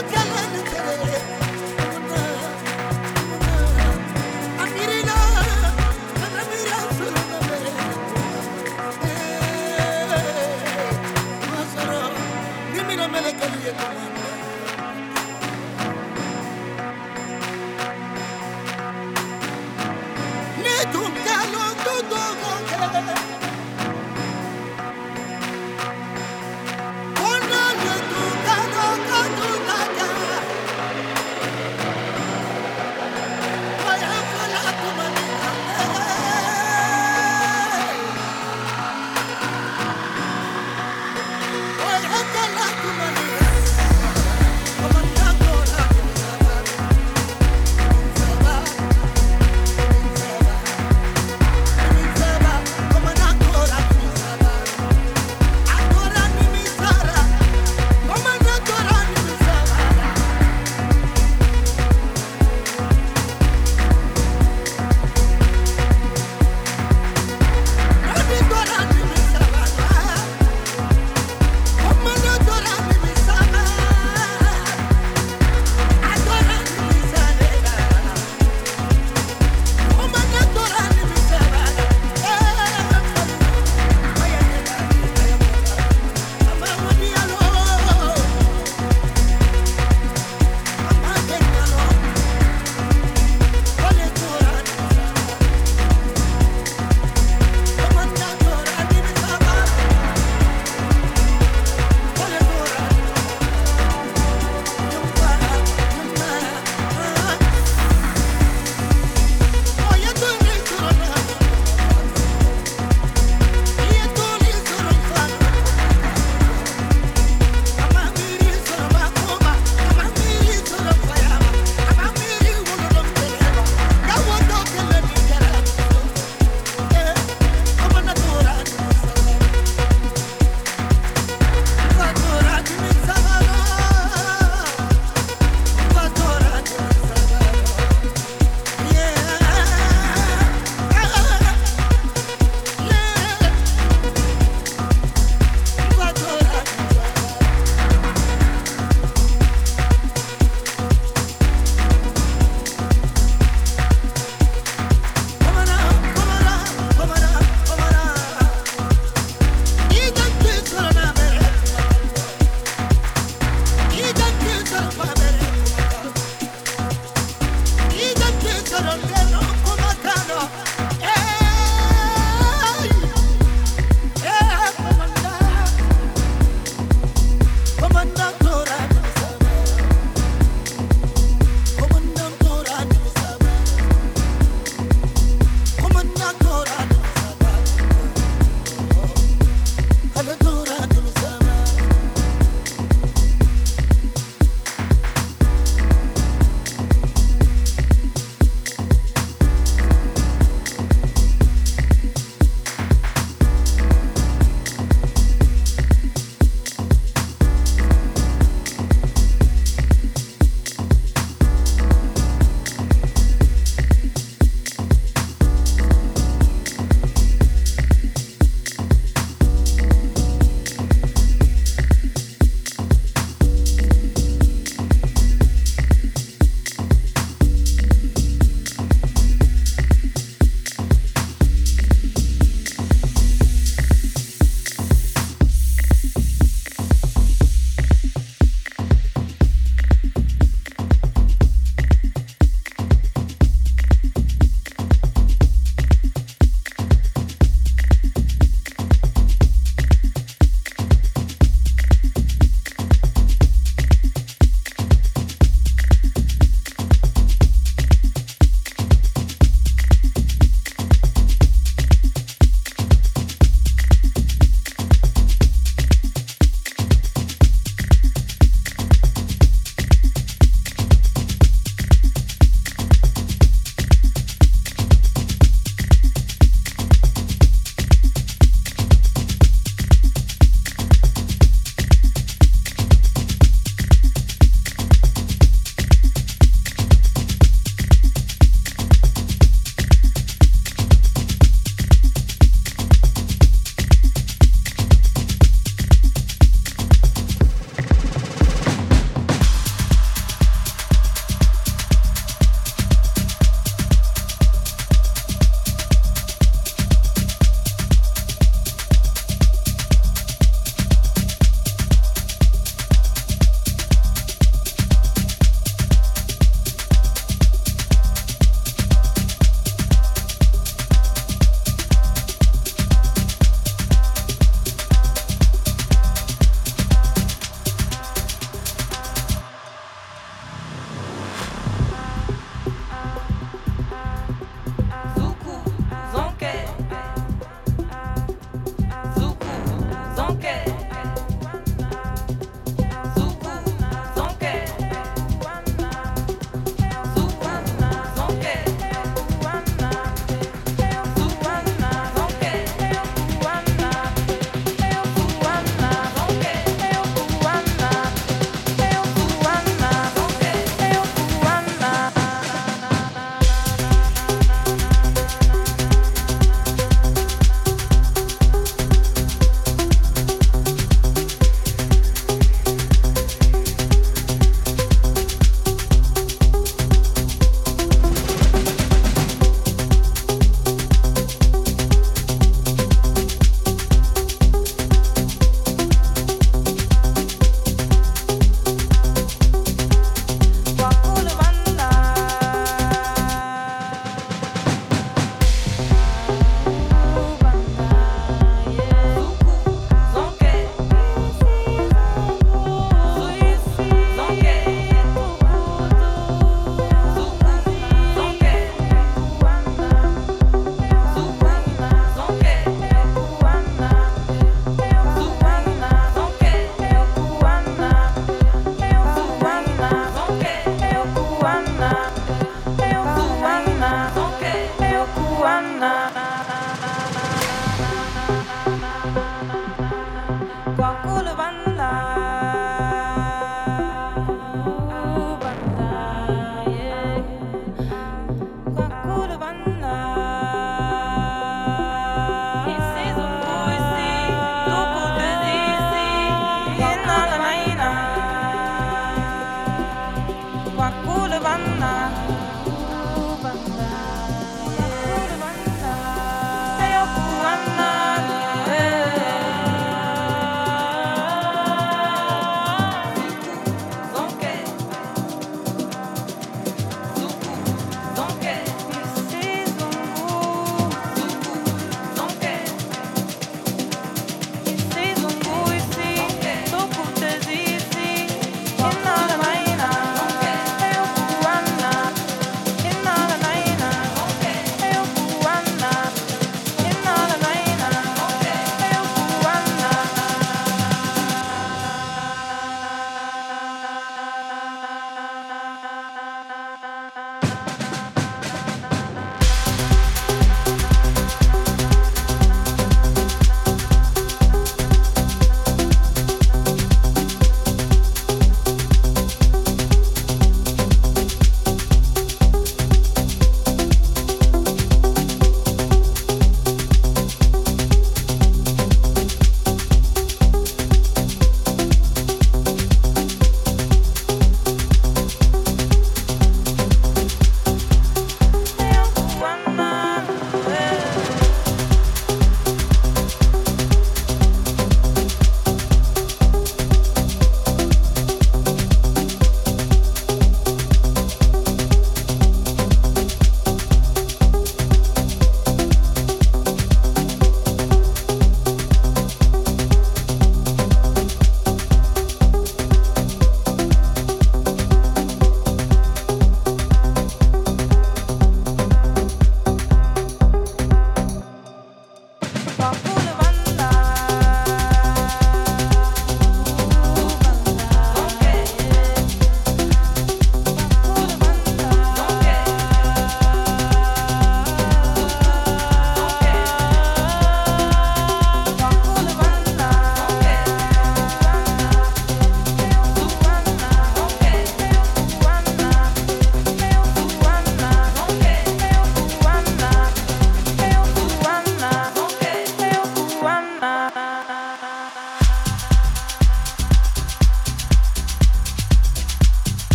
I'm not going to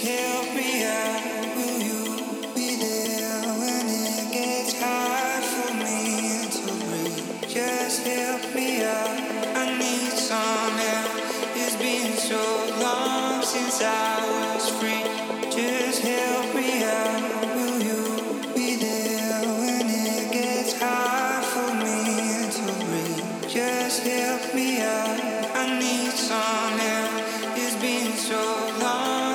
Help me out, I need some help. It's been so long.